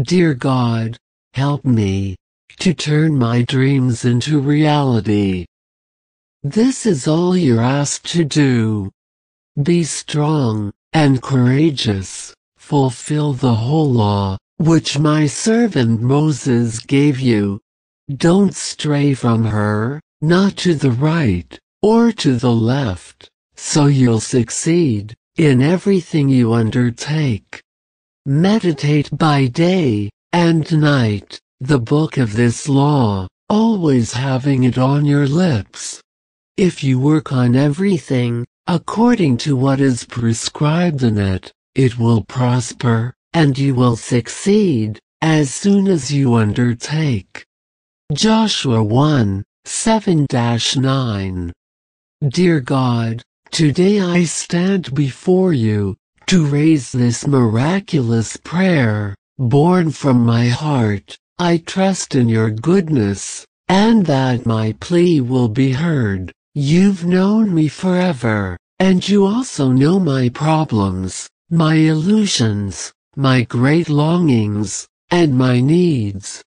Dear God, help me to turn my dreams into reality. This is all you're asked to do. Be strong and courageous, fulfill the whole law, which my servant Moses gave you. Don't stray from her, not to the right, or to the left, so you'll succeed in everything you undertake. Meditate by day and night, the book of this law, always having it on your lips. If you work on everything according to what is prescribed in it, it will prosper, and you will succeed as soon as you undertake. Joshua 1:7-9. Dear God, today I stand before you to raise this miraculous prayer, born from my heart. I trust in your goodness, and that my plea will be heard. You've known me forever, and you also know my problems, my illusions, my great longings, and my needs.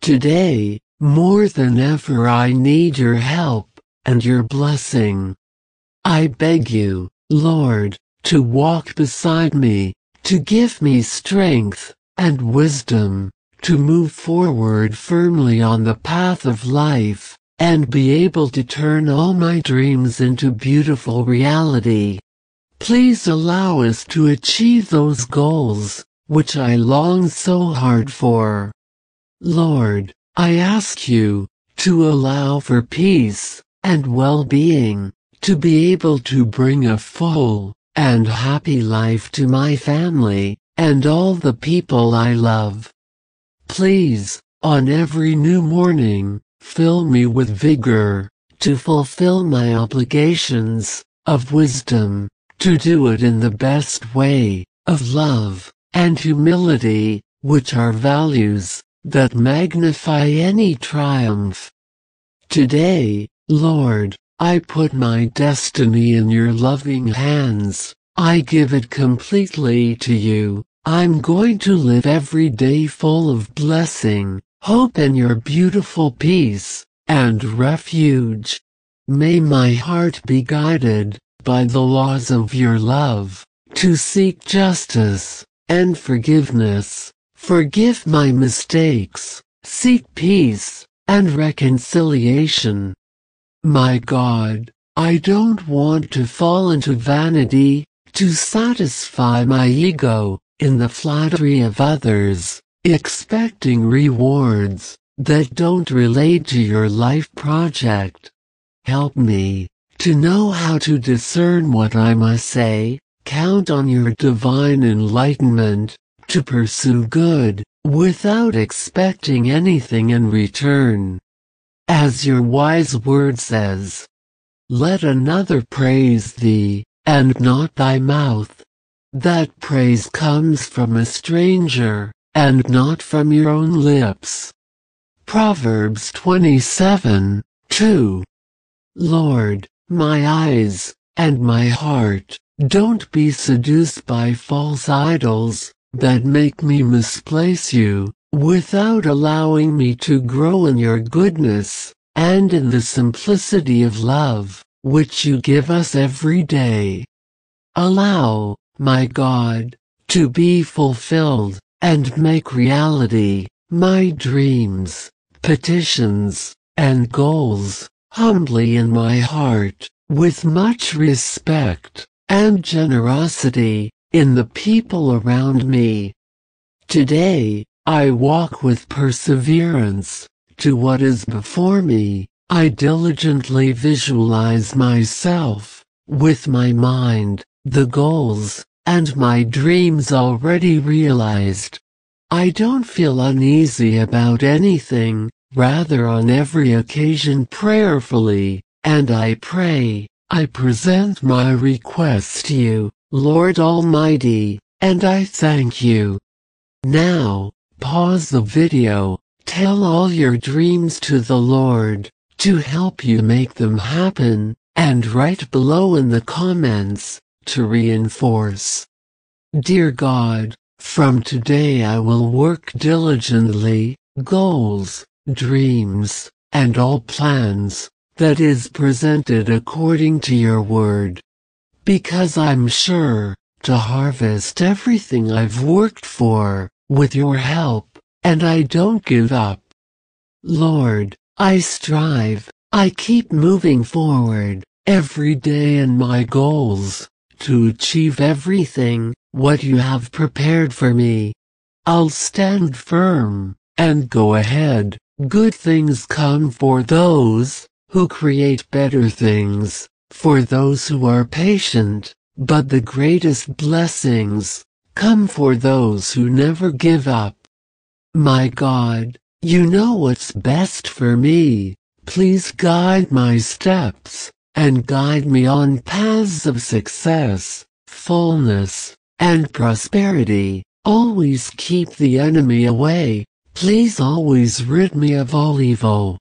Today, more than ever, I need your help and your blessing. I beg you, Lord, to walk beside me, to give me strength and wisdom, to move forward firmly on the path of life, and be able to turn all my dreams into beautiful reality. Please allow us to achieve those goals, which I long so hard for. Lord, I ask you to allow for peace and well-being, to be able to bring a full and happy life to my family and all the people I love. Please, on every new morning, fill me with vigor to fulfill my obligations of wisdom, to do it in the best way, of love and humility, which are values that magnify any triumph. Today, Lord, I put my destiny in your loving hands. I give it completely to you. I'm going to live every day full of blessing, hope in your beautiful peace, and refuge. May my heart be guided by the laws of your love, to seek justice and forgiveness, forgive my mistakes, seek peace and reconciliation. My God, I don't want to fall into vanity, to satisfy my ego in the flattery of others, expecting rewards that don't relate to your life project. Help me to know how to discern what I must say, count on your divine enlightenment to pursue good without expecting anything in return. As your wise word says, "Let another praise thee, and not thy mouth." That praise comes from a stranger, and not from your own lips. Proverbs 27:2. Lord, my eyes and my heart, don't be seduced by false idols that make me misplace you, without allowing me to grow in your goodness and in the simplicity of love, which you give us every day. Allow, my God, to be fulfilled and make reality my dreams, petitions, and goals, humbly in my heart, with much respect and generosity in the people around me. Today, I walk with perseverance to what is before me. I diligently visualize myself, with my mind, the goals, and my dreams already realized. I don't feel uneasy about anything, rather on every occasion prayerfully, and I pray, I present my requests to you, Lord Almighty, and I thank you. Now, pause the video, tell all your dreams to the Lord, to help you make them happen, and write below in the comments, to reinforce. Dear God, From today I will work diligently, goals, dreams, and all plans, that is presented according to your word. Because I'm sure to harvest everything I've worked for, with your help, and I don't give up. Lord, I strive, I keep moving forward, every day in my goals, to achieve everything, what you have prepared for me. I'll stand firm, and go ahead. Good things come for those, who create better things, for those who are patient, but the greatest blessings, come for those who never give up. My God, you know what's best for me. Please guide my steps, and guide me on paths of success, fullness, and prosperity. Always keep the enemy away. Please always rid me of all evil.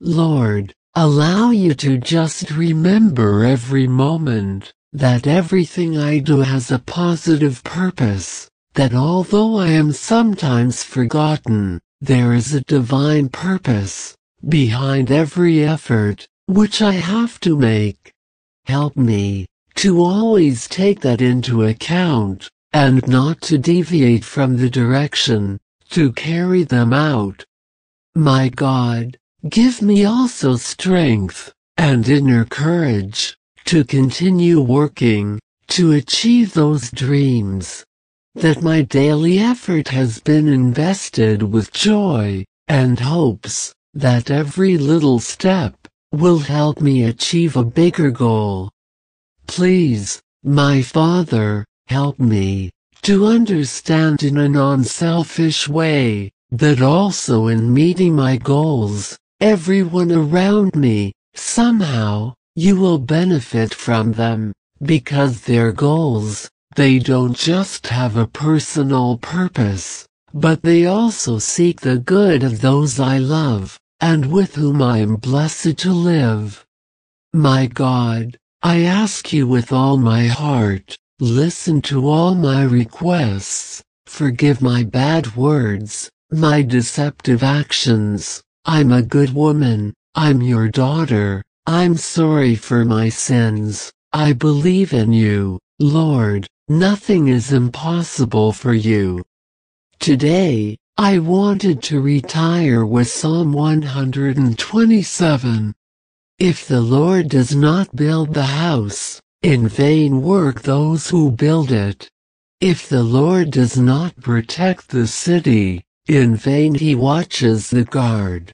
Lord, allow you to just remember every moment, that everything I do has a positive purpose, that although I am sometimes forgotten, there is a divine purpose, behind every effort, which I have to make. Help me, to always take that into account, and not to deviate from the direction, to carry them out. My God, give me also strength, and inner courage, to continue working, to achieve those dreams. That my daily effort has been invested with joy, and hopes, that every little step, will help me achieve a bigger goal. Please, my Father, help me, to understand in a non-selfish way, that also in meeting my goals, everyone around me, somehow, you will benefit from them, because their goals, they don't just have a personal purpose, but they also seek the good of those I love, and with whom I am blessed to live. My God, I ask you with all my heart, listen to all my requests, forgive my bad words, my deceptive actions. I'm a good woman, I'm your daughter, I'm sorry for my sins, I believe in you, Lord, nothing is impossible for you. Today, I wanted to retire with Psalm 127. If the Lord does not build the house, in vain work those who build it. If the Lord does not protect the city, in vain he watches the guard.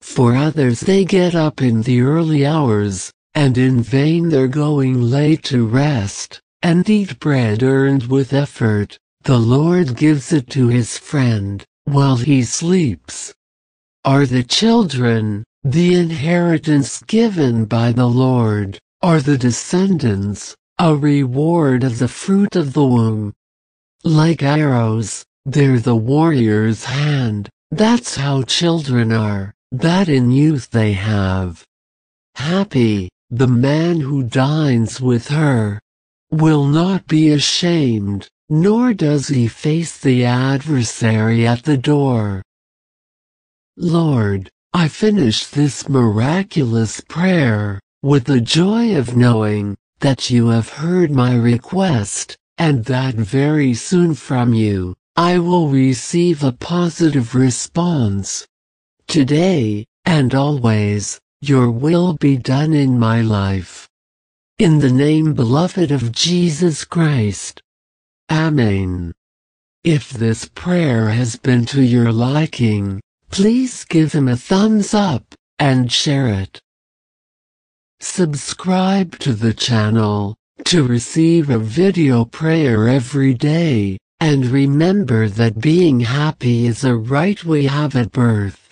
For others they get up in the early hours, and in vain they're going late to rest, and eat bread earned with effort. The Lord gives it to his friend, while he sleeps. Are the children, the inheritance given by the Lord? Are the descendants, a reward of the fruit of the womb? Like arrows, they're the warrior's hand, that's how children are, that in youth they have. Happy, the man who dines with her, will not be ashamed, nor does he face the adversary at the door. Lord, I finish this miraculous prayer, with the joy of knowing, that you have heard my request, and that very soon from you, I will receive a positive response. Today, and always, your will be done in my life. In the name beloved of Jesus Christ. Amen. If this prayer has been to your liking, please give him a thumbs up, and share it. Subscribe to the channel, to receive a video prayer every day, and remember that being happy is a right we have at birth.